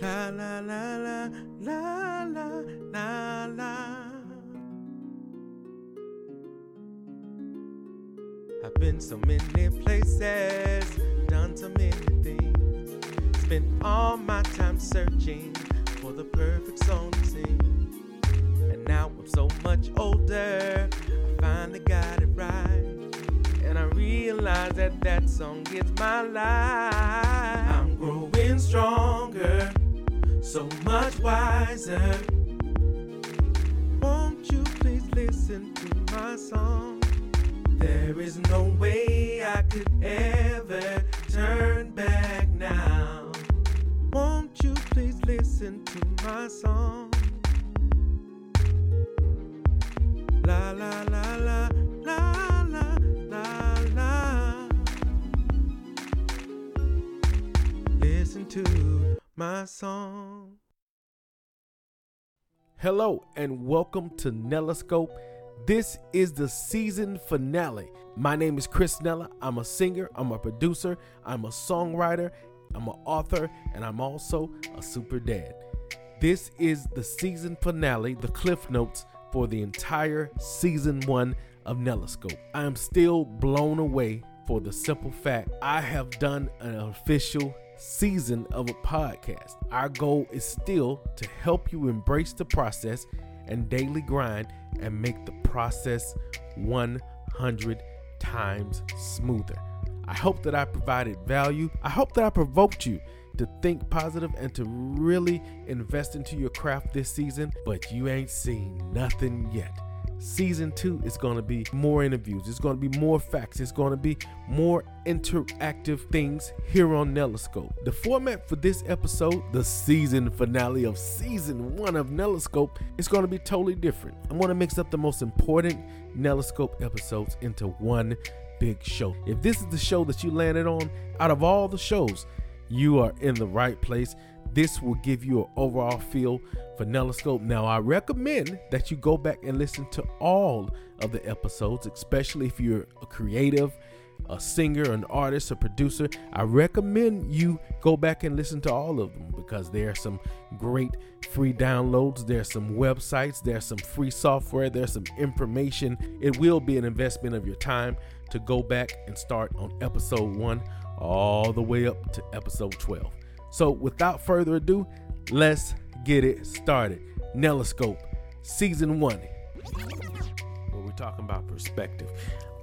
La la la la la la la la. I've been so many places, done so many things, spent all my time searching for the perfect song to sing. And now I'm so much older, I finally got it right, and I realize that that song is my life. I'm growing stronger, so much wiser. Won't you please listen to my song? There is no way I could ever turn back now. Won't you please listen to my song? La la la la la la la la. Listen to my song. Hello and welcome to Nellascope. This is the season finale. My name is Chris Nella. I'm a singer, I'm a producer, I'm a songwriter, I'm an author, and I'm also a super dad. This is the season finale, the cliff notes for the entire season one of Nellascope. I am still blown away for the simple fact I have done an official season of a podcast. Our goal is still to help you embrace the process and daily grind and make the process 100 times smoother. I hope that I provided value. I hope that I provoked you to think positive and to really invest into your craft this season, but you ain't seen nothing yet. Season 2 is going to be more interviews. It's going to be more facts. It's going to be more interactive things here on Nellascope. The format for this episode, the season finale of season 1 of Nellascope, is going to be totally different. I'm going to mix up the most important Nellascope episodes into one big show. If this is the show that you landed on, out of all the shows, you are in the right place. This will give you an overall feel for Nellascope. Now, I recommend that you go back and listen to all of the episodes, especially if you're a creative, a singer, an artist, a producer. I recommend you go back and listen to all of them because there are some great free downloads. There's some websites. There's some free software. There's some information. It will be an investment of your time to go back and start on episode 1 all the way up to episode 12. So without further ado, let's get it started. Nellascope, season 1. Well, we're talking about perspective.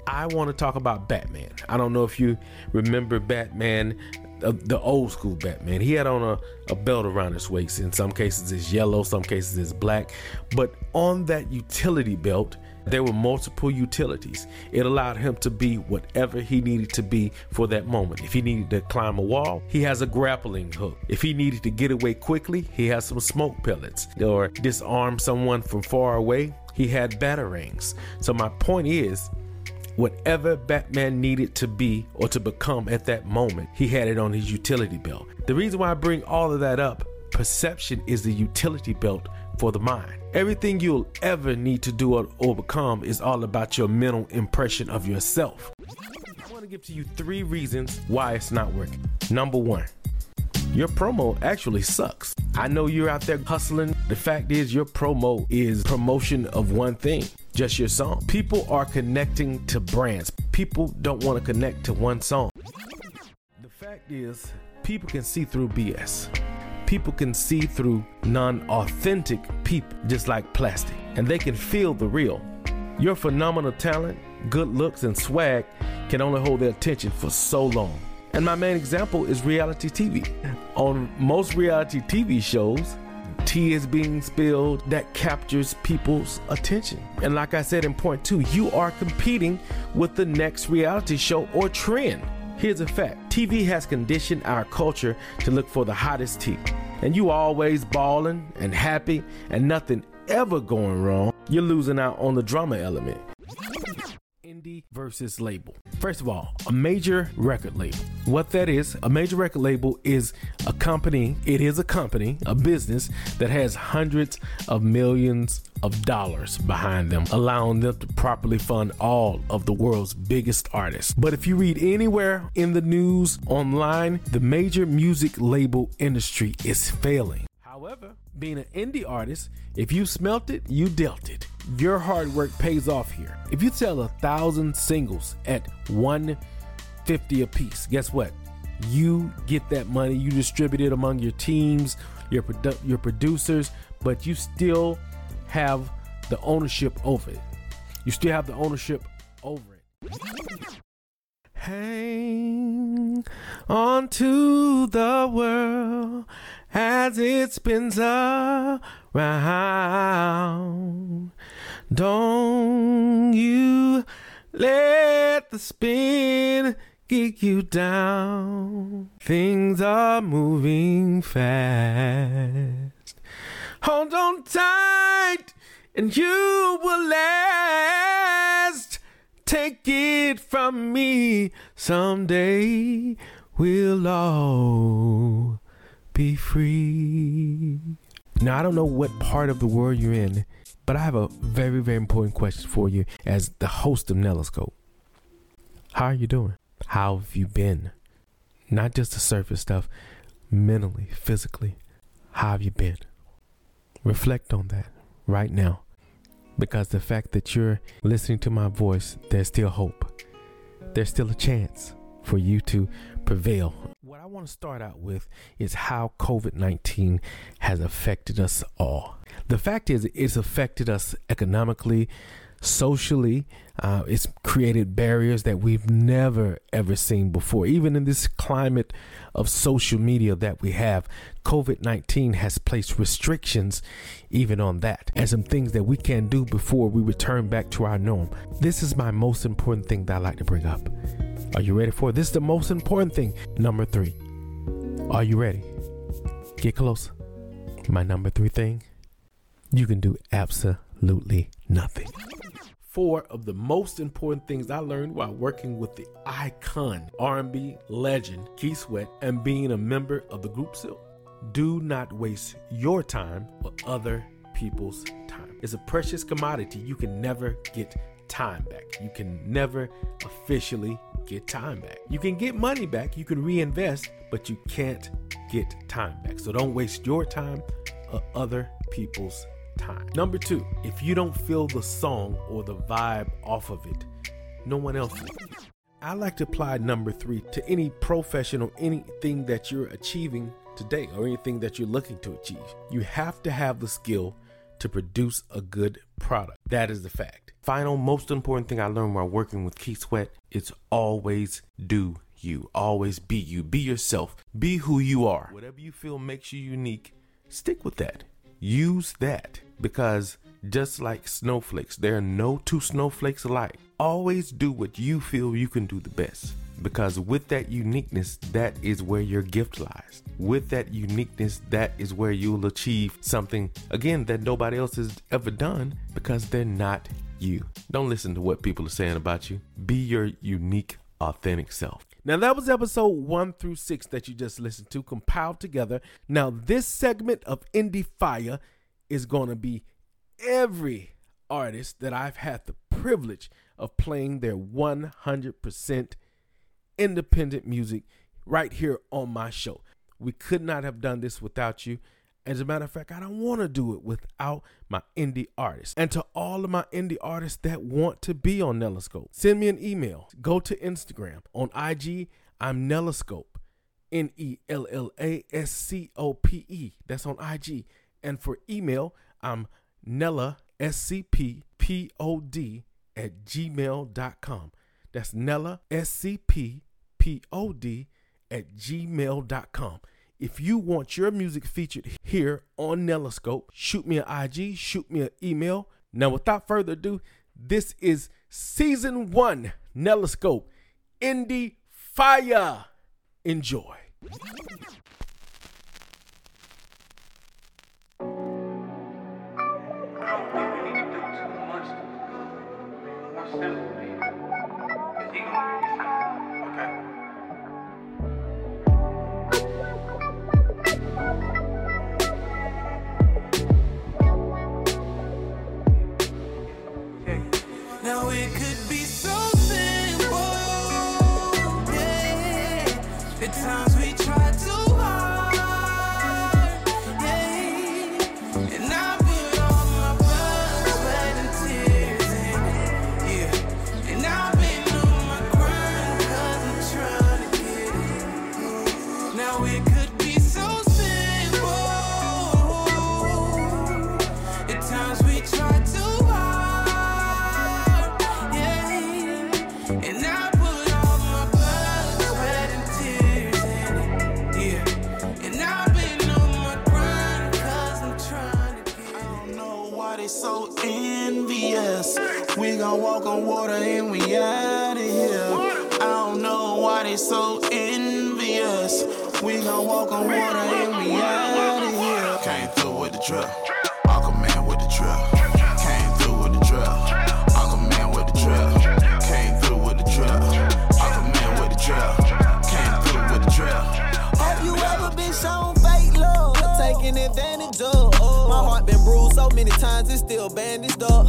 I want to talk about Batman. I don't know if you remember Batman, the old school Batman. He had on a belt around his waist. In some cases it's yellow, some cases it's black. But on that utility belt, there were multiple utilities. It allowed him to be whatever he needed to be for that moment. If he needed to climb a wall, he has a grappling hook. If he needed to get away quickly, he has some smoke pellets. Or disarm someone from far away, he had batarangs. So my point is, whatever Batman needed to be or to become at that moment, he had it on his utility belt. The reason why I bring all of that up, perception is the utility belt for the mind. Everything you'll ever need to do or become is all about your mental impression of yourself. I want to give to you 3 reasons why it's not working. Number 1, your promo actually sucks. I know you're out there hustling. The fact is your promo is promotion of one thing, just your song. People are connecting to brands. People don't want to connect to one song. The fact is people can see through BS. People can see through non-authentic people, just like plastic, and they can feel the real. Your phenomenal talent, good looks, and swag can only hold their attention for so long. And my main example is reality TV. On most reality TV shows, tea is being spilled that captures people's attention. And like I said in point 2, you are competing with the next reality show or trend. Here's a fact. TV has conditioned our culture to look for the hottest tea. And you always balling and happy and nothing ever going wrong. You're losing out on the drama element. In indie versus label. First of all, a major record label. What that is, a major record label is a company. It is a company, a business that has hundreds of millions of dollars behind them, allowing them to properly fund all of the world's biggest artists. But if you read anywhere in the news, online, the major music label industry is failing. However, being an indie artist, if you smelt it, you dealt it. Your hard work pays off here. If you sell 1,000 singles at $150 a piece, guess what? You get that money. You distribute it among your teams, your producers, but you still have the ownership over it. Hang on to the world as it spins around. Don't you let the spin get you down. Things are moving fast. Hold on tight and you will last. Take it from me, someday we'll all be free. Now, I don't know what part of the world you're in, but I have a very, very important question for you as the host of Nellascope. How are you doing? How have you been? Not just the surface stuff, mentally, physically. How have you been? Reflect on that right now. Because the fact that you're listening to my voice, there's still hope. There's still a chance for you to prevail. What I want to start out with is how COVID-19 has affected us all. The fact is, it's affected us economically, socially. It's created barriers that we've never, ever seen before. Even in this climate of social media that we have, COVID-19 has placed restrictions even on that, and some things that we can do before we return back to our norm. This is my most important thing that I like to bring up. Are you ready for it? This is the most important thing. Number 3. Are you ready? Get close. My number 3 thing. You can do absolutely nothing. 4 of the most important things I learned while working with the icon R&B legend Keith Sweat and being a member of the group Silk. Do not waste your time or other people's time. It's a precious commodity. You can never get time back. You can never officially get time back. You can get money back. You can reinvest, but you can't get time back. So don't waste your time or other people's time. Number 2, if you don't feel the song or the vibe off of it, no one else will. I like to apply number 3 to any profession or anything that you're achieving today or anything that you're looking to achieve. You have to have the skill to produce a good product. That is the fact. Final, most important thing I learned while working with Keith Sweat, it's always do you. Always be you. Be yourself. Be who you are. Whatever you feel makes you unique, stick with that. Use that, because just like snowflakes, there are no two snowflakes alike. Always do what you feel you can do the best, because with that uniqueness, that is where your gift lies. With that uniqueness, that is where you'll achieve something, again, that nobody else has ever done, because they're not you. Don't listen to what people are saying about you. Be your unique, authentic self. Now, that was episode 1 through 6 that you just listened to, compiled together. Now, this segment of Indie Fire is going to be every artist that I've had the privilege of playing their 100% independent music right here on my show. We could not have done this without you. As a matter of fact, I don't want to do it without my indie artists. And to all of my indie artists that want to be on Nellascope, send me an email. Go to Instagram. On IG, I'm Nellascope, Nellascope. That's on IG. And for email, I'm Nella, sccpod@gmail.com. That's Nella, sccpod@gmail.com. If you want your music featured here on Nellascope, shoot me an IG, shoot me an email. Now, without further ado, this is Season 1 Nellascope Indie Fire. Enjoy. I don't think we need to do too much. More simple, baby. We gon' walk on water and we outta here. I don't know why they so envious. We gon' walk on water and we outta here. Came through with the drill. Aquaman with the drill. Came through with the drill. Aquaman with the drill. Came through with the drill. Aquaman with the drill. Came through with the drill. Have you ever been shown fake love? Taking advantage of. My heart been bruised so many times, it's still bandaged up.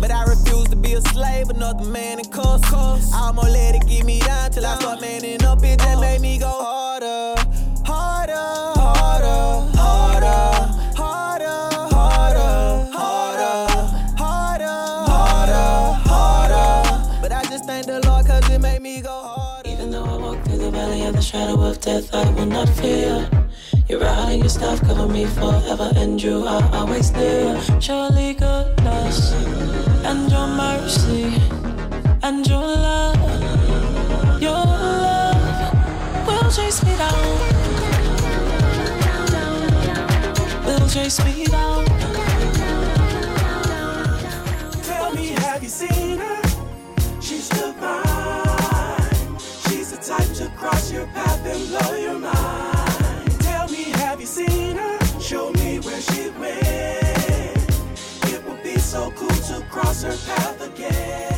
But I refuse to be a slave, another man in cuss. I'ma let it get me down till I start manning up. It that made me go harder, harder, harder, harder. The shadow of death I will not fear. You're out and your staff cover me forever, and you are always near. Surely goodness and your mercy and your love will chase me down. Will chase me down. Tell me, have you seen her? She's divine. Type to cross your path and blow your mind. Tell me, have you seen her? Show me where she went. It would be so cool to cross her path again.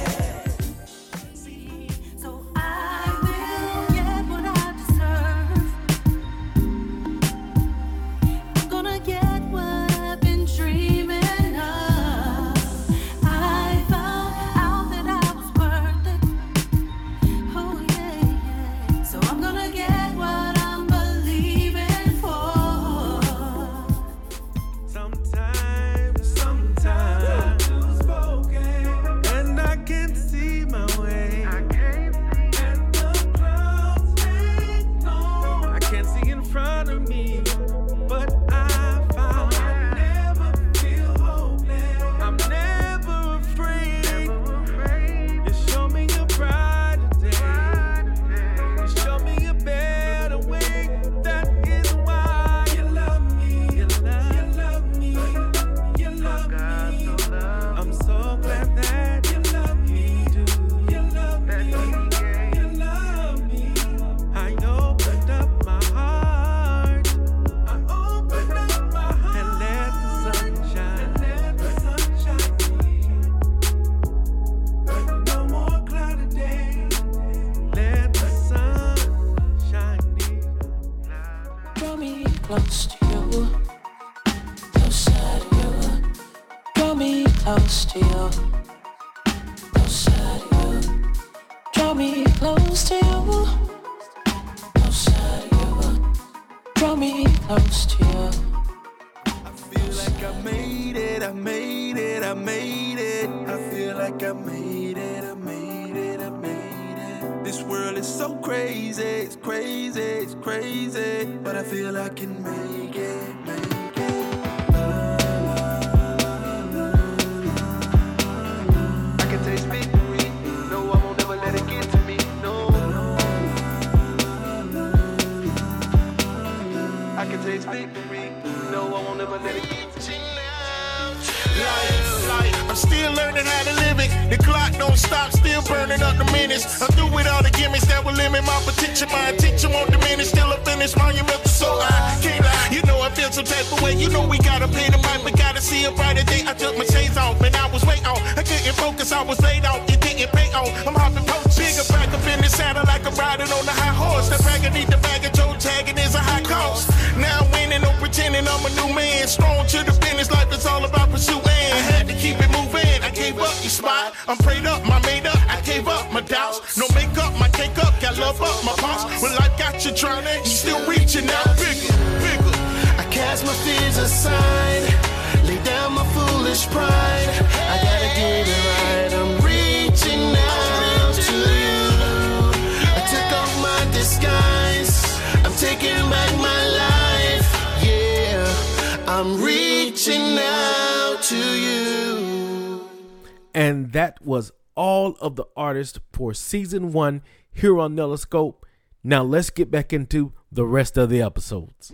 And that was all of the artists for season 1 here on Nellascope. Now let's get back into the rest of the episodes.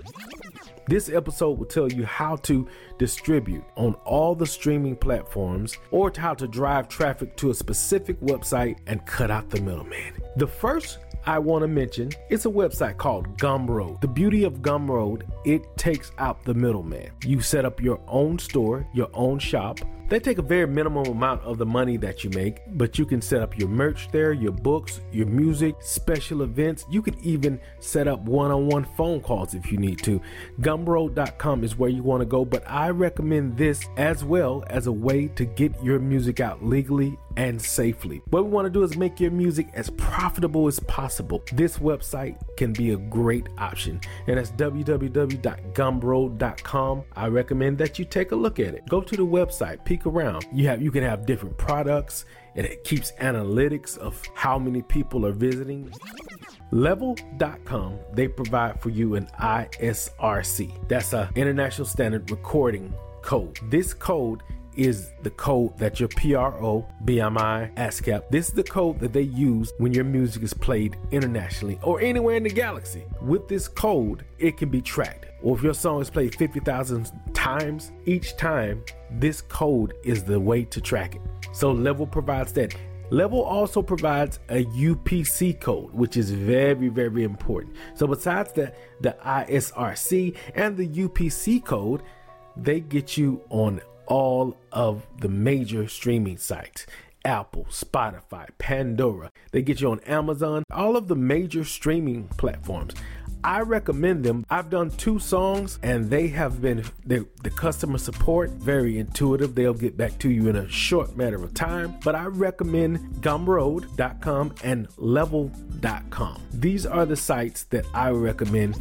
This episode will tell you how to distribute on all the streaming platforms or how to drive traffic to a specific website and cut out the middleman. The first I want to mention, it's a website called Gumroad. The beauty of Gumroad, it takes out the middleman. You set up your own store, your own shop. They take a very minimum amount of the money that you make, but you can set up your merch there, your books, your music, special events. You can even set up one-on-one phone calls if you need to. Gumroad.com is where you want to go, but I recommend this as well as a way to get your music out legally and safely. What we want to do is make your music as profitable as possible. This website can be a great option, and that's www.gumroad.com. I recommend that you take a look at it. Go to the website, peek around. You can have different products, and it keeps analytics of how many people are visiting. Level.com, they provide for you an ISRC. That's an International Standard Recording Code. This code is the code that your PRO, BMI, ASCAP, this is the code that they use when your music is played internationally or anywhere in the galaxy. With this code, it can be tracked. Or if your song is played 50,000 times, each time, this code is the way to track it. So Level provides that. Level also provides a UPC code, which is very, very important. So besides the ISRC and the UPC code, they get you on all of the major streaming sites. Apple, Spotify, Pandora. They get you on Amazon, all of the major streaming platforms. I recommend them. I've done 2 songs and they have been, the customer support, very intuitive. They'll get back to you in a short matter of time, but I recommend Gumroad.com and Level.com. These are the sites that I recommend.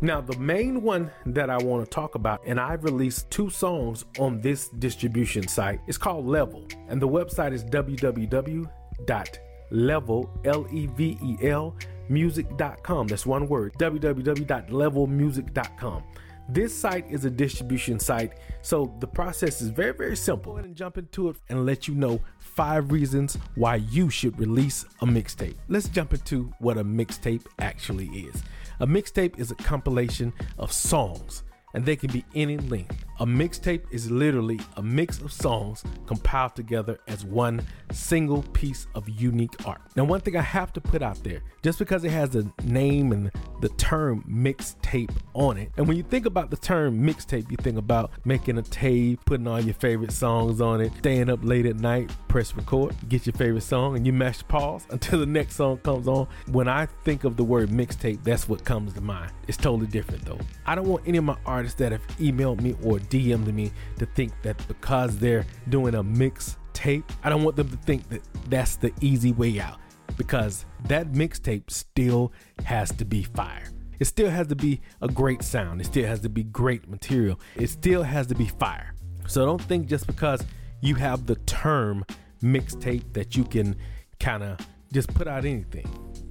Now, the main one that I want to talk about, and I've released 2 songs on this distribution site, is called Level, and the website is www.levelmusic.com. That's one word, www.levelmusic.com. This site is a distribution site, so the process is very, very simple. Go ahead and jump into it and let you know 5 reasons why you should release a mixtape. Let's jump into what a mixtape actually is. A mixtape is a compilation of songs, and they can be any length. A mixtape is literally a mix of songs compiled together as one single piece of unique art. Now, one thing I have to put out there, just because it has the name and the term mixtape on it, and when you think about the term mixtape, you think about making a tape, putting all your favorite songs on it, staying up late at night, press record, get your favorite song, and you mash pause until the next song comes on. When I think of the word mixtape, that's what comes to mind. It's totally different though. I don't want any of my artists that have emailed me or DM'd me to think that because they're doing a mixtape, I don't want them to think that that's the easy way out, because that mixtape still has to be fire. It still has to be a great sound. It still has to be great material. It still has to be fire. So don't think just because you have the term mixtape that you can kind of just put out anything.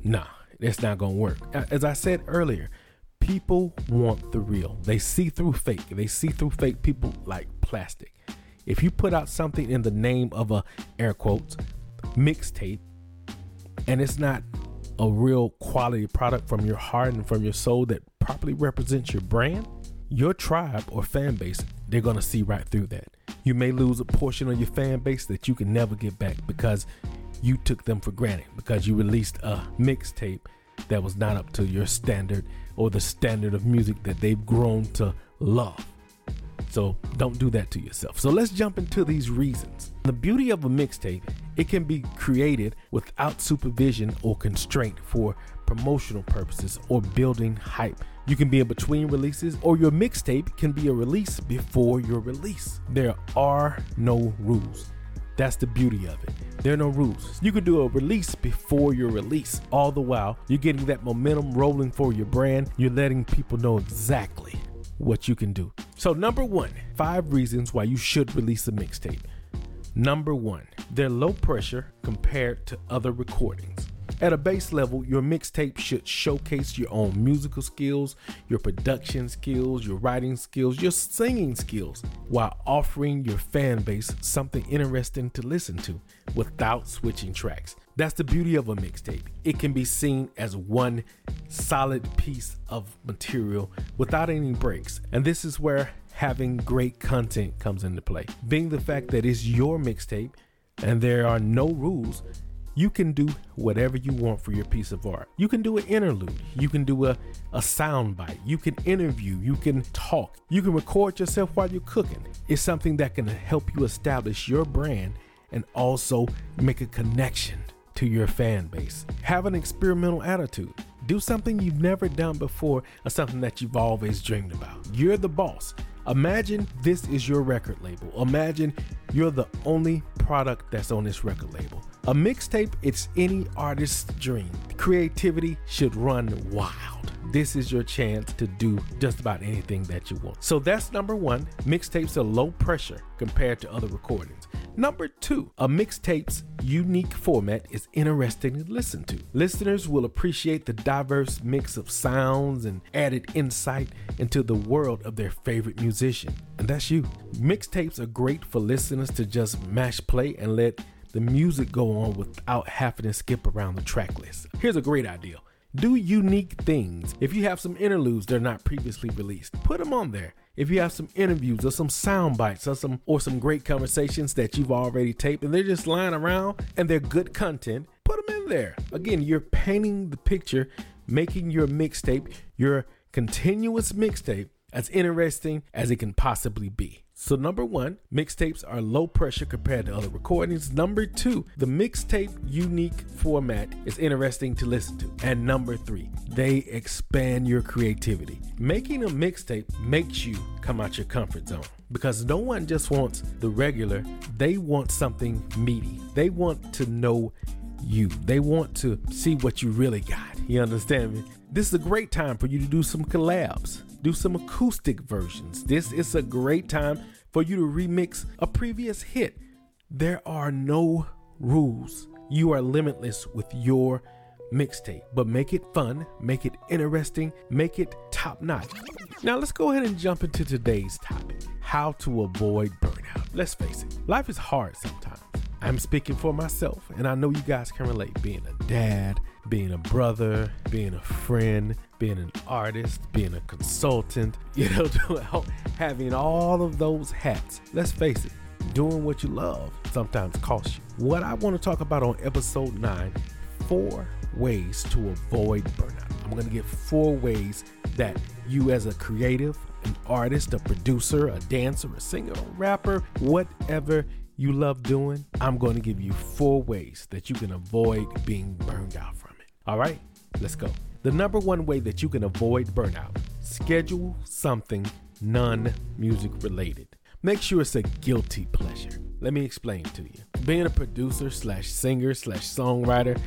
Nah, it's not going to work. As I said earlier, people want the real. They see through fake. They see through fake people like plastic. If you put out something in the name of a air quotes mixtape and it's not a real quality product from your heart and from your soul that properly represents your brand, your tribe or fan base, they're going to see right through that. You may lose a portion of your fan base that you can never get back because you took them for granted because you released a mixtape that was not up to your standard or the standard of music that they've grown to love. So don't do that to yourself. So let's jump into these reasons. The beauty of a mixtape, it can be created without supervision or constraint for promotional purposes or building hype. You can be in between releases, or your mixtape can be a release before your release. There are no rules. That's the beauty of it. There are no rules. You can do a release before your release. All the while, you're getting that momentum rolling for your brand. You're letting people know exactly what you can do. So number 1, 5 reasons why you should release a mixtape. Number 1, they're low pressure compared to other recordings. At a base level, your mixtape should showcase your own musical skills, your production skills, your writing skills, your singing skills, while offering your fan base something interesting to listen to without switching tracks. That's the beauty of a mixtape. It can be seen as one solid piece of material without any breaks. And this is where having great content comes into play. Being the fact that it's your mixtape and there are no rules, you can do whatever you want for your piece of art. You can do an interlude. You can do a sound bite. You can interview. You can talk. You can record yourself while you're cooking. It's something that can help you establish your brand and also make a connection to your fan base. Have an experimental attitude. Do something you've never done before or something that you've always dreamed about. You're the boss. Imagine this is your record label. Imagine you're the only product that's on this record label. A mixtape, it's any artist's dream. Creativity should run wild. This is your chance to do just about anything that you want. So that's number one, mixtapes are low pressure compared to other recordings. Number two, a mixtape's unique format is interesting to listen to. Listeners will appreciate the diverse mix of sounds and added insight into the world of their favorite musician. And that's you. Mixtapes are great for listeners to just mash play and let the music go on without having to skip around the track list. Here's a great idea. Do unique things. If you have some interludes that are not previously released, put them on there. If you have some interviews or some sound bites or some great conversations that you've already taped and they're just lying around and they're good content, put them in there. Again, you're painting the picture, making your mixtape, your continuous mixtape, as interesting as it can possibly be. So number one, mixtapes are low pressure compared to other recordings. Number two, the mixtape unique format is interesting to listen to. And number three, they expand your creativity. Making a mixtape makes you come out your comfort zone because no one just wants the regular. They want something meaty. They want to know you. They want to see what you really got. You understand me? This is a great time for you to do some collabs. Do some acoustic versions. This is a great time for you to remix a previous hit. There are no rules. You are limitless with your mixtape, but make it fun, make it interesting, make it top notch. Now let's go ahead and jump into today's topic, how to avoid burnout. Let's face it, life is hard sometimes. I'm speaking for myself, and I know you guys can relate. Being a dad, being a brother, being a friend, being an artist, being a consultant, you know, having all of those hats. Let's face it, doing what you love sometimes costs you. What I want to talk about on episode 9, 4 ways to avoid burnout. I'm going to give 4 ways that you as a creative, an artist, a producer, a dancer, a singer, a rapper, whatever you love doing, I'm going to give you 4 ways that you can avoid being burned out from it. All right, let's go. The number one way that you can avoid burnout, schedule something non-music related. Make sure it's a guilty pleasure. Let me explain to you. Being a producer / singer / songwriter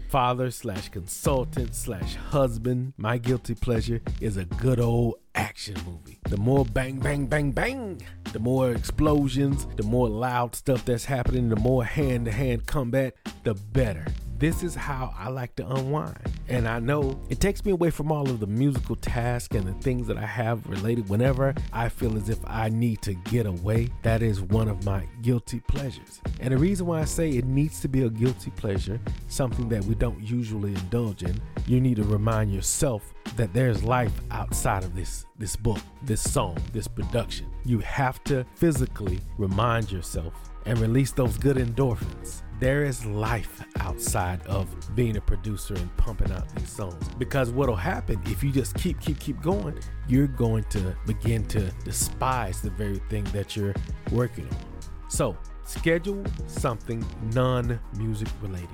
/ father / consultant / husband, my guilty pleasure is a good old action movie. The more bang, bang, bang, bang, the more explosions, the more loud stuff that's happening, the more hand-to-hand combat, the better. This is how I like to unwind. And I know it takes me away from all of the musical tasks and the things that I have related whenever I feel as if I need to get away. That is one of my guilty pleasures. And the reason why I say it needs to be a guilty pleasure, something that we don't usually indulge in, you need to remind yourself that there's life outside of this book, this song, this production. You have to physically remind yourself and release those good endorphins. There is life outside of being a producer and pumping out these songs, because what'll happen if you just keep going, you're going to begin to despise the very thing that you're working on. So schedule something non-music related.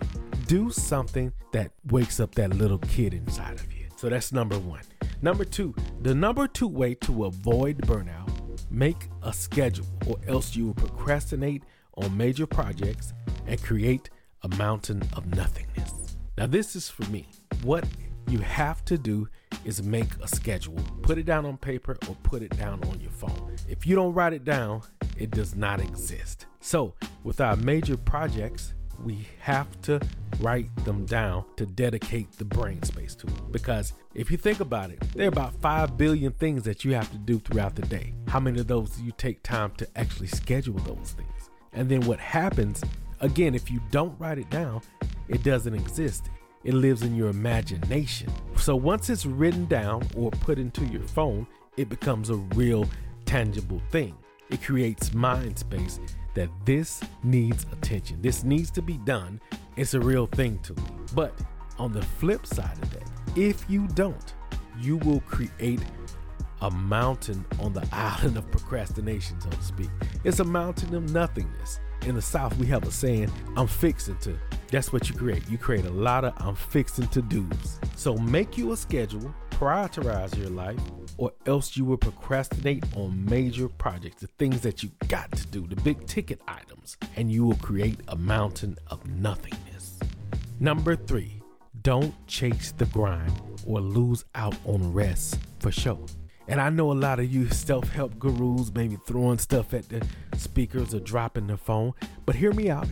Do something that wakes up that little kid inside of you. So that's number one. Number two, the number two way to avoid burnout, make a schedule, or else you will procrastinate on major projects and create a mountain of nothingness. Now this is for me. What you have to do is make a schedule. Put it down on paper or put it down on your phone. If you don't write it down, it does not exist. So with our major projects, we have to write them down to dedicate the brain space to it. Because if you think about it, there are about 5 billion things that you have to do throughout the day. How many of those do you take time to actually schedule those things? And then what happens, again, if you don't write it down, it doesn't exist. It lives in your imagination. So once it's written down or put into your phone, it becomes a real tangible thing. It creates mind space that this needs attention. This needs to be done. It's a real thing to me. But on the flip side of that, if you don't, you will create a mountain on the island of procrastination, so to speak. It's a mountain of nothingness. In the South, we have a saying, I'm fixing to. That's what you create. You create a lot of I'm fixing to do's. So make you a schedule, prioritize your life, or else you will procrastinate on major projects, the things that you got to do, the big ticket items, and you will create a mountain of nothingness. 3, don't chase the grind or lose out on rest for show. And I know a lot of you self-help gurus maybe throwing stuff at the speakers or dropping their phone, but hear me out.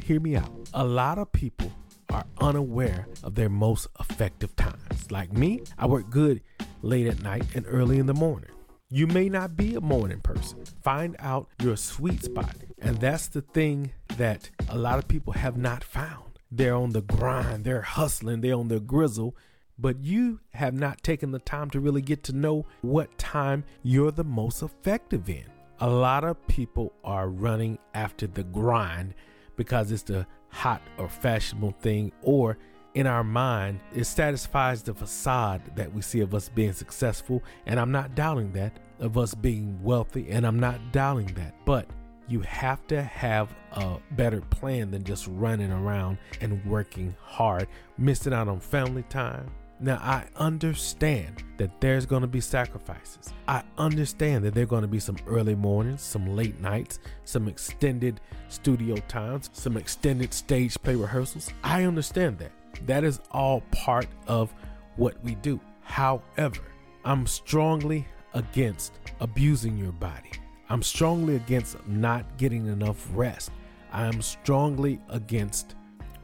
A lot of people are unaware of their most effective times. Like me, I work good late at night and early in the morning. You may not be a morning person. Find out your sweet spot. And that's the thing that a lot of people have not found. They're on the grind, they're hustling, they're on the grizzle, but you have not taken the time to really get to know what time you're the most effective in. A lot of people are running after the grind because it's the hot or fashionable thing, or in our mind, it satisfies the facade that we see of us being successful. And I'm not doubting that, of us being wealthy. And I'm not doubting that, but you have to have a better plan than just running around and working hard, missing out on family time. Now, I understand that there's going to be sacrifices. I understand that there are going to be some early mornings, some late nights, some extended studio times, some extended stage play rehearsals. I understand that. That is all part of what we do. However, I'm strongly against abusing your body. I'm strongly against not getting enough rest. I'm strongly against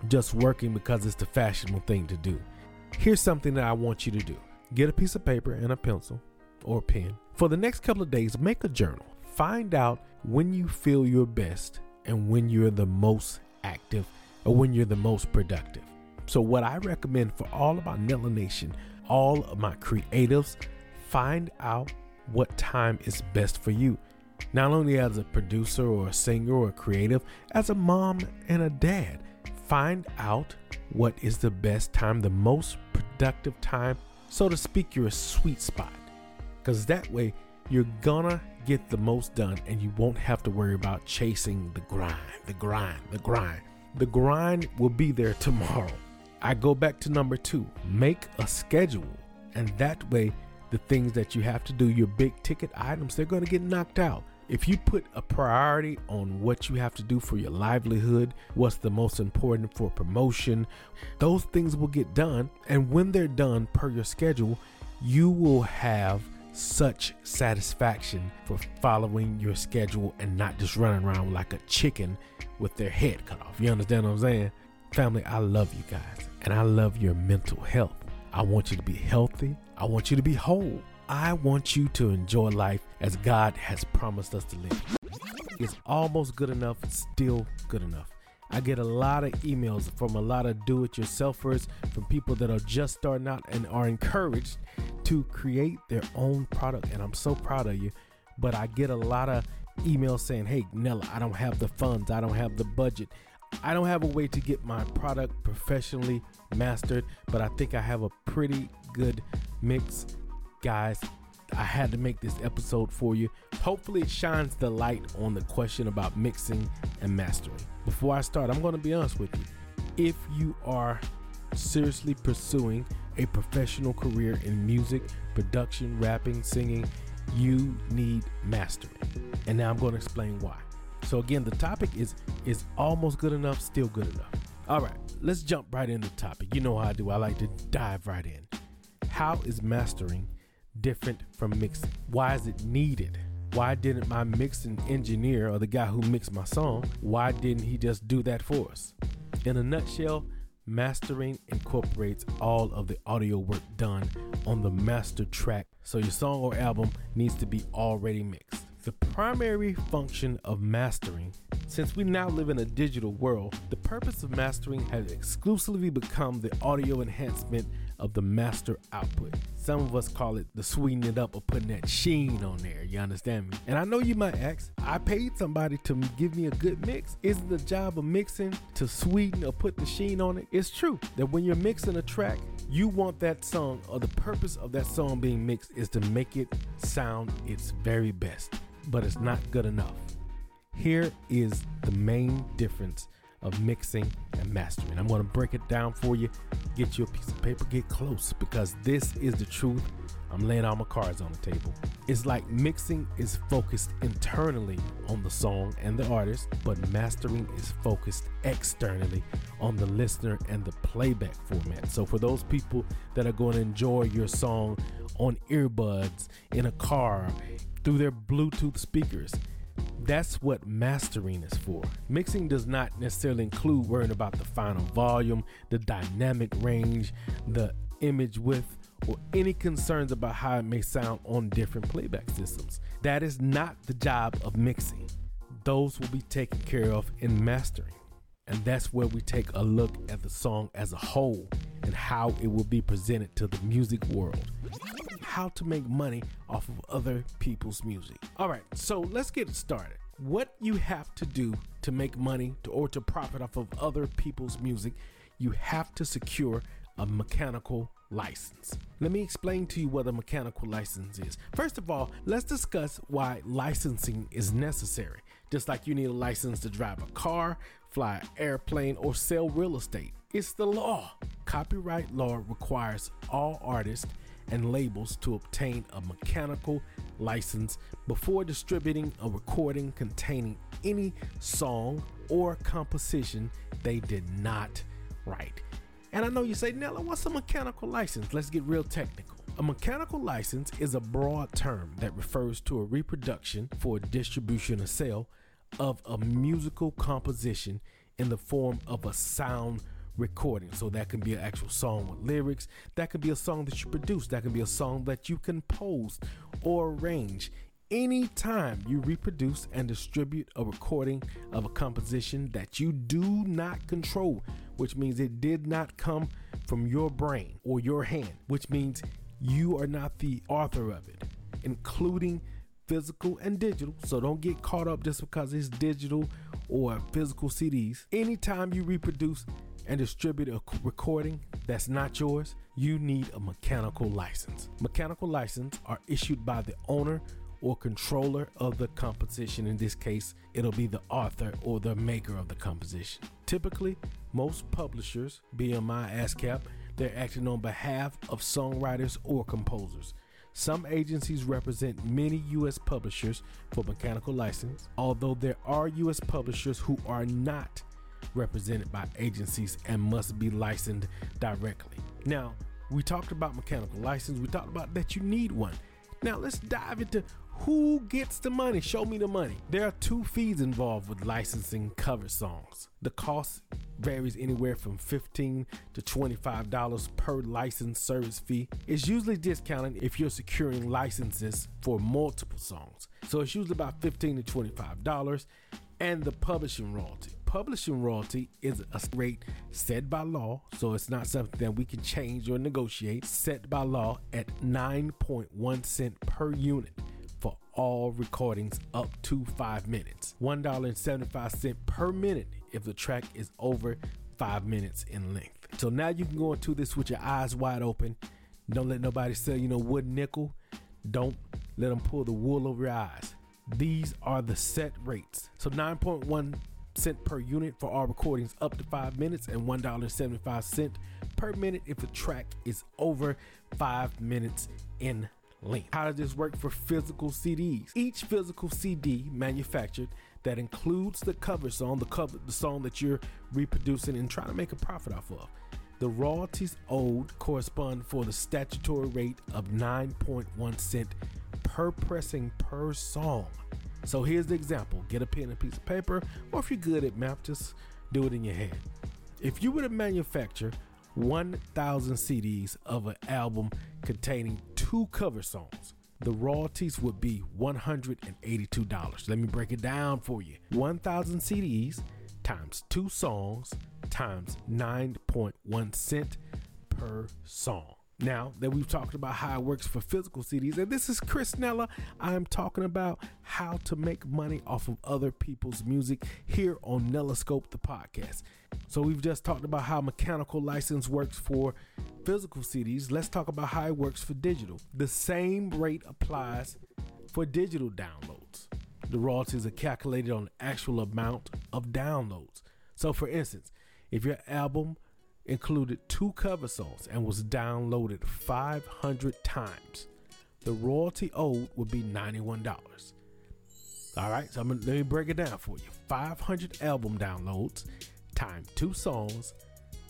just working because it's the fashionable thing to do. Here's something that I want you to do. Get a piece of paper and a pencil or a pen. For the next couple of days, make a journal. Find out when you feel your best and when you're the most active or when you're the most productive. So what I recommend for all of my Nella Nation, all of my creatives, find out what time is best for you. Not only as a producer or a singer or a creative, as a mom and a dad, find out what is the best time, the most productive time, so to speak, your sweet spot. Because that way you're gonna get the most done and you won't have to worry about chasing the grind. The grind will be there tomorrow. I go back to 2, make a schedule. And that way, the things that you have to do, your big ticket items, they're going to get knocked out. If you put a priority on what you have to do for your livelihood, what's the most important for promotion, those things will get done. And when they're done per your schedule, you will have such satisfaction for following your schedule and not just running around like a chicken with their head cut off. You understand what I'm saying? Family, I love you guys, and I love your mental health. I want you to be healthy. I want you to be whole. I want you to enjoy life as God has promised us to live. It's almost good enough, still good enough. I get a lot of emails from a lot of do-it-yourselfers, from people that are just starting out and are encouraged to create their own product. And I'm so proud of you. But I get a lot of emails saying, hey, Nella, I don't have the funds. I don't have the budget. I don't have a way to get my product professionally mastered, but I think I have a pretty good mix. Guys, I had to make this episode for you. Hopefully it shines the light on the question about mixing and mastering. Before I start, I'm going to be honest with you. If you are seriously pursuing a professional career in music, production, rapping, singing, you need mastering. And now I'm going to explain why. So again, the topic is almost good enough, still good enough. All right, let's jump right into the topic. You know how I do. I like to dive right in. How is mastering different from mixing? Why is it needed? Why didn't my mixing engineer or the guy who mixed my song, why didn't he just do that for us? In a nutshell, mastering incorporates all of the audio work done on the master track, so your song or album needs to be already mixed. The primary function of mastering, since we now live in a digital world, the purpose of mastering has exclusively become the audio enhancement of the master output. Some of us call it the sweeten it up or putting that sheen on there, you understand me? And I know you might ask, I paid somebody to give me a good mix. Isn't the job of mixing to sweeten or put the sheen on it? It's true that when you're mixing a track, you want that song, or the purpose of that song being mixed is to make it sound its very best, but it's not good enough. Here is the main difference of mixing and mastering. I'm going to break it down for you. Get you a piece of paper, get close, because this is the truth. I'm laying all my cards on the table. It's like mixing is focused internally on the song and the artist, but mastering is focused externally on the listener and the playback format. So for those people that are going to enjoy your song on earbuds, in a car, through their Bluetooth speakers, that's what mastering is for. Mixing does not necessarily include worrying about the final volume, the dynamic range, the image width, or any concerns about how it may sound on different playback systems. That is not the job of mixing. Those will be taken care of in mastering. And that's where we take a look at the song as a whole and how it will be presented to the music world. How to make money off of other people's music. All right, so let's get started. What you have to do to make money or to profit off of other people's music, you have to secure a mechanical license. Let me explain to you what a mechanical license is. First of all, let's discuss why licensing is necessary. Just like you need a license to drive a car, fly an airplane, or sell real estate. It's the law. Copyright law requires all artists and labels to obtain a mechanical license before distributing a recording containing any song or composition they did not write. And I know you say, Nella, what's a mechanical license? Let's get real technical. A mechanical license is a broad term that refers to a reproduction for distribution or sale of a musical composition in the form of a sound recording. So that can be an actual song with lyrics, that could be a song that you produce, that can be a song that you composed or arrange. Anytime you reproduce and distribute a recording of a composition that you do not control, which means it did not come from your brain or your hand, which means you are not the author of it, including physical and digital. So don't get caught up just because it's digital or physical CDs. Anytime you reproduce and distribute a recording that's not yours, you need a mechanical license. Mechanical licenses are issued by the owner or controller of the composition. In this case, it'll be the author or the maker of the composition. Typically, most publishers, BMI, ASCAP, they're acting on behalf of songwriters or composers. Some agencies represent many U.S. publishers for mechanical license, although there are U.S. publishers who are not represented by agencies and must be licensed directly. Now, we talked about mechanical license. We talked about that you need one. Now let's dive into who gets the money. Show me the money. There are two fees involved with licensing cover songs. The cost varies anywhere from $15 to $25 per license service fee. It's usually discounted if you're securing licenses for multiple songs. So it's usually about $15 to $25. And the publishing royalty. Publishing royalty is a rate set by law, so it's not something that we can change or negotiate, set by law at 9.1 cents per unit for all recordings up to 5 minutes, $1.75 per minute if the track is over 5 minutes in length. So now you can go into this with your eyes wide open. Don't let nobody sell you no wooden nickel. Don't let them pull the wool over your eyes. These are the set rates. So 9.1 cent per unit for all recordings up to 5 minutes, and $1.75 per minute if the track is over 5 minutes in length. How does this work for physical CDs? Each physical CD manufactured that includes the cover song, the song that you're reproducing and trying to make a profit off of, the royalties owed correspond for the statutory rate of 9.1 cent per pressing per song. So here's the example. Get a pen and a piece of paper, or if you're good at math, just do it in your head. If you were to manufacture 1,000 CDs of an album containing 2 cover songs, the royalties would be $182. Let me break it down for you. 1,000 CDs times 2 songs times 9.1 cent per song. Now that we've talked about how it works for physical CDs, and this is Chris Nella, I'm talking about how to make money off of other people's music here on Nellascope, the podcast. So we've just talked about how mechanical license works for physical CDs. Let's talk about how it works for digital. The same rate applies for digital downloads. The royalties are calculated on the actual amount of downloads. So for instance, if your album included 2 cover songs and was downloaded 500 times, the royalty owed would be $91. All right, so let me break it down for you. 500 album downloads times 2 songs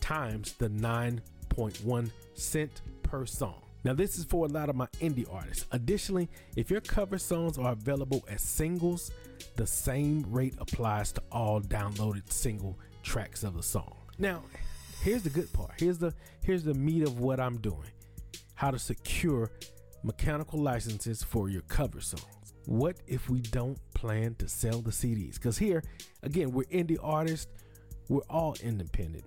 times the 9.1 cent per song. Now this is for a lot of my indie artists. Additionally, if your cover songs are available as singles, the same rate applies to all downloaded single tracks of the song. Now, here's the good part. Here's the meat of what I'm doing. How to secure mechanical licenses for your cover songs. What if we don't plan to sell the CDs? Because here, again, we're indie artists. We're all independent.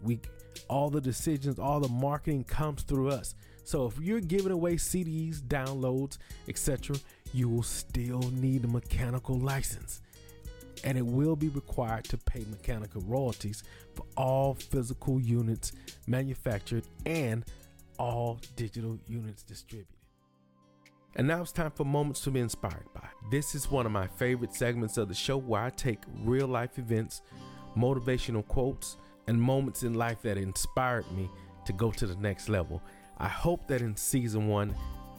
All the decisions, all the marketing comes through us. So if you're giving away CDs, downloads, etc., you will still need a mechanical license. And it will be required to pay mechanical royalties for all physical units manufactured and all digital units distributed. And now it's time for Moments to Be Inspired By. This is one of my favorite segments of the show where I take real life events, motivational quotes, and moments in life that inspired me to go to the next level. I hope that in season 1,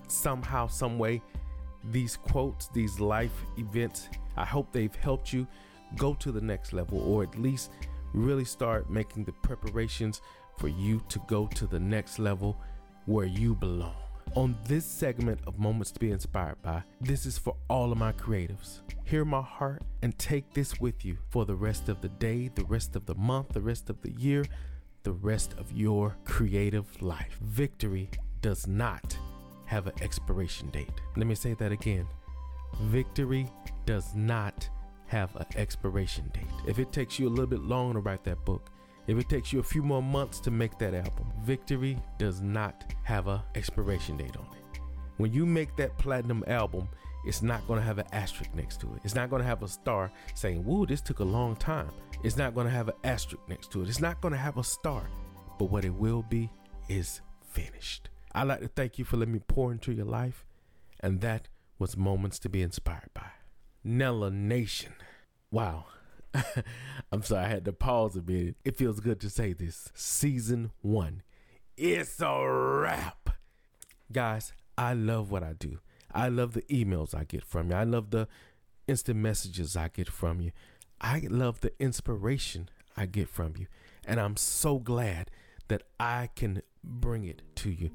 somehow, some way, these quotes, these life events, I hope they've helped you go to the next level, or at least really start making the preparations for you to go to the next level where you belong. On this segment of Moments to Be Inspired By, this is for all of my creatives. Hear my heart and take this with you for the rest of the day, the rest of the month, the rest of the year, the rest of your creative life. Victory does not have an expiration date. Let me say that again. Victory does not have an expiration date. If it takes you a little bit longer to write that book, if it takes you a few more months to make that album, victory does not have an expiration date on it. When you make that platinum album, it's not going to have an asterisk next to it. It's not going to have a star saying, "Woo, this took a long time." It's not going to have an asterisk next to it. It's not going to have a star, but what it will be is finished. I'd like to thank you for letting me pour into your life, and that was Moments to Be Inspired By. Nella Nation. Wow. I'm sorry, I had to pause a bit. It feels good to say this. Season 1. It's a wrap. Guys, I love what I do. I love the emails I get from you. I love the instant messages I get from you. I love the inspiration I get from you. And I'm so glad that I can bring it to you.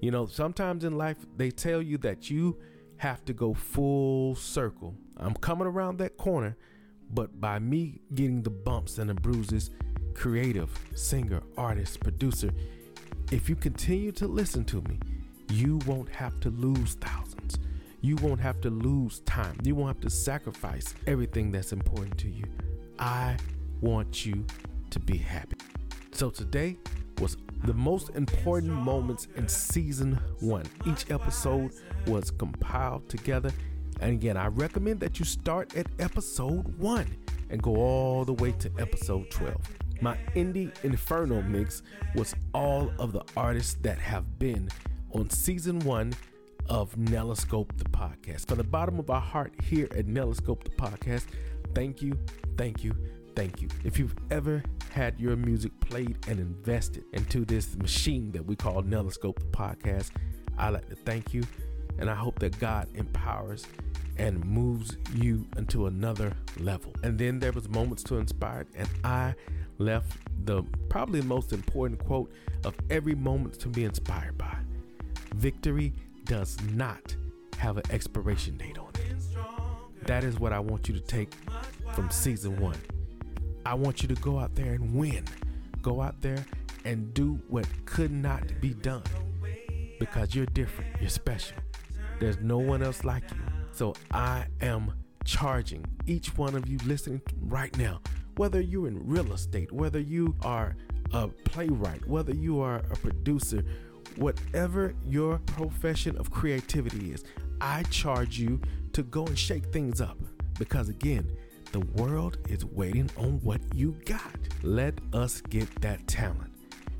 You know, sometimes in life, they tell you that you have to go full circle. I'm coming around that corner, but by me getting the bumps and the bruises, creative, singer, artist, producer, if you continue to listen to me, you won't have to lose thousands. You won't have to lose time. You won't have to sacrifice everything that's important to you. I want you to be happy. So today was the most important moments in season 1. Each episode was compiled together. And again, I recommend that you start at episode 1 and go all the way to episode 12. My Indie Inferno mix was all of the artists that have been on season 1 of Nellascope the podcast. From the bottom of our heart here at Nellascope the podcast, thank you, thank you, thank you. If you've ever had your music played and invested into this machine that we call Nellascope the podcast, I'd like to thank you, and I hope that God empowers and moves you into another level. And then there was Moments to Inspire, and I left the probably most important quote of every Moment to Be Inspired By. Victory does not have an expiration date on it. That is what I want you to take from season 1. I want you to go out there and win. Go out there and do what could not be done, because you're different, you're special. There's no one else like you. So I am charging each one of you listening right now, whether you're in real estate, whether you are a playwright, whether you are a producer, whatever your profession of creativity is, I charge you to go and shake things up, because again, the world is waiting on what you got. Let us get that talent.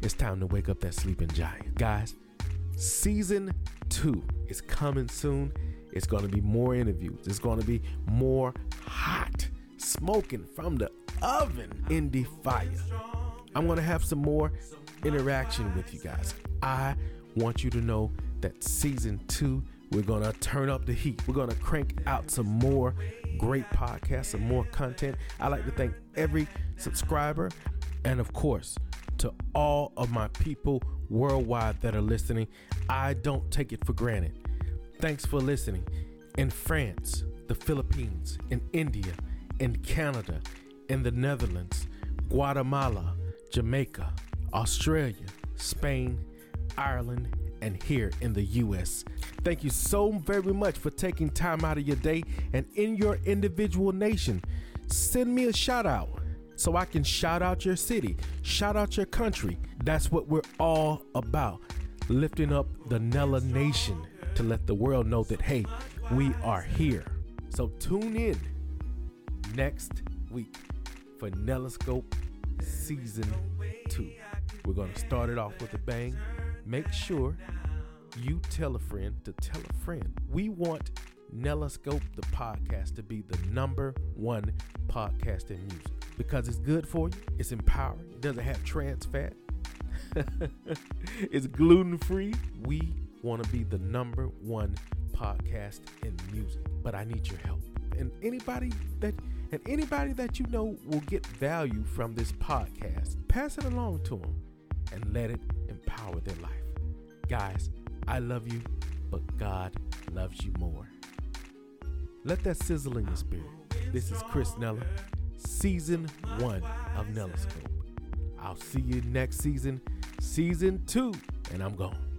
It's time to wake up that sleeping giant. Guys, season 2 is coming soon. It's going to be more interviews. It's going to be more hot, smoking from the oven, indie fire. I'm going to have some more interaction with you guys. I want you to know that season 2, we're going to turn up the heat. We're going to crank out some more great podcasts, some more content. I'd like to thank every subscriber and, of course, to all of my people worldwide that are listening. I don't take it for granted. Thanks for listening. In France, the Philippines, in India, in Canada, in the Netherlands, Guatemala, Jamaica, Australia, Spain, Ireland, and here in the US. Thank you so very much for taking time out of your day, and in your individual nation, send me a shout out so I can shout out your city, shout out your country. That's what we're all about, lifting up the Nella Nation to let the world know that, hey, we are here. So tune in next week for Nellascope Season 2. We're going to start it off with a bang. Make sure you tell a friend to tell a friend. We want Nellascope, the podcast, to be the #1 podcast in music, because it's good for you, it's empowering, it doesn't have trans fat, it's gluten-free. We want to be the #1 podcast in music, but I need your help. And anybody that you know will get value from this podcast, pass it along to them and let it empower their life. Guys, I love you, but God loves you more. Let that sizzle in your spirit. This is Chris Nella, season 1 of Nellascope. I'll see you next season, season 2, and I'm gone.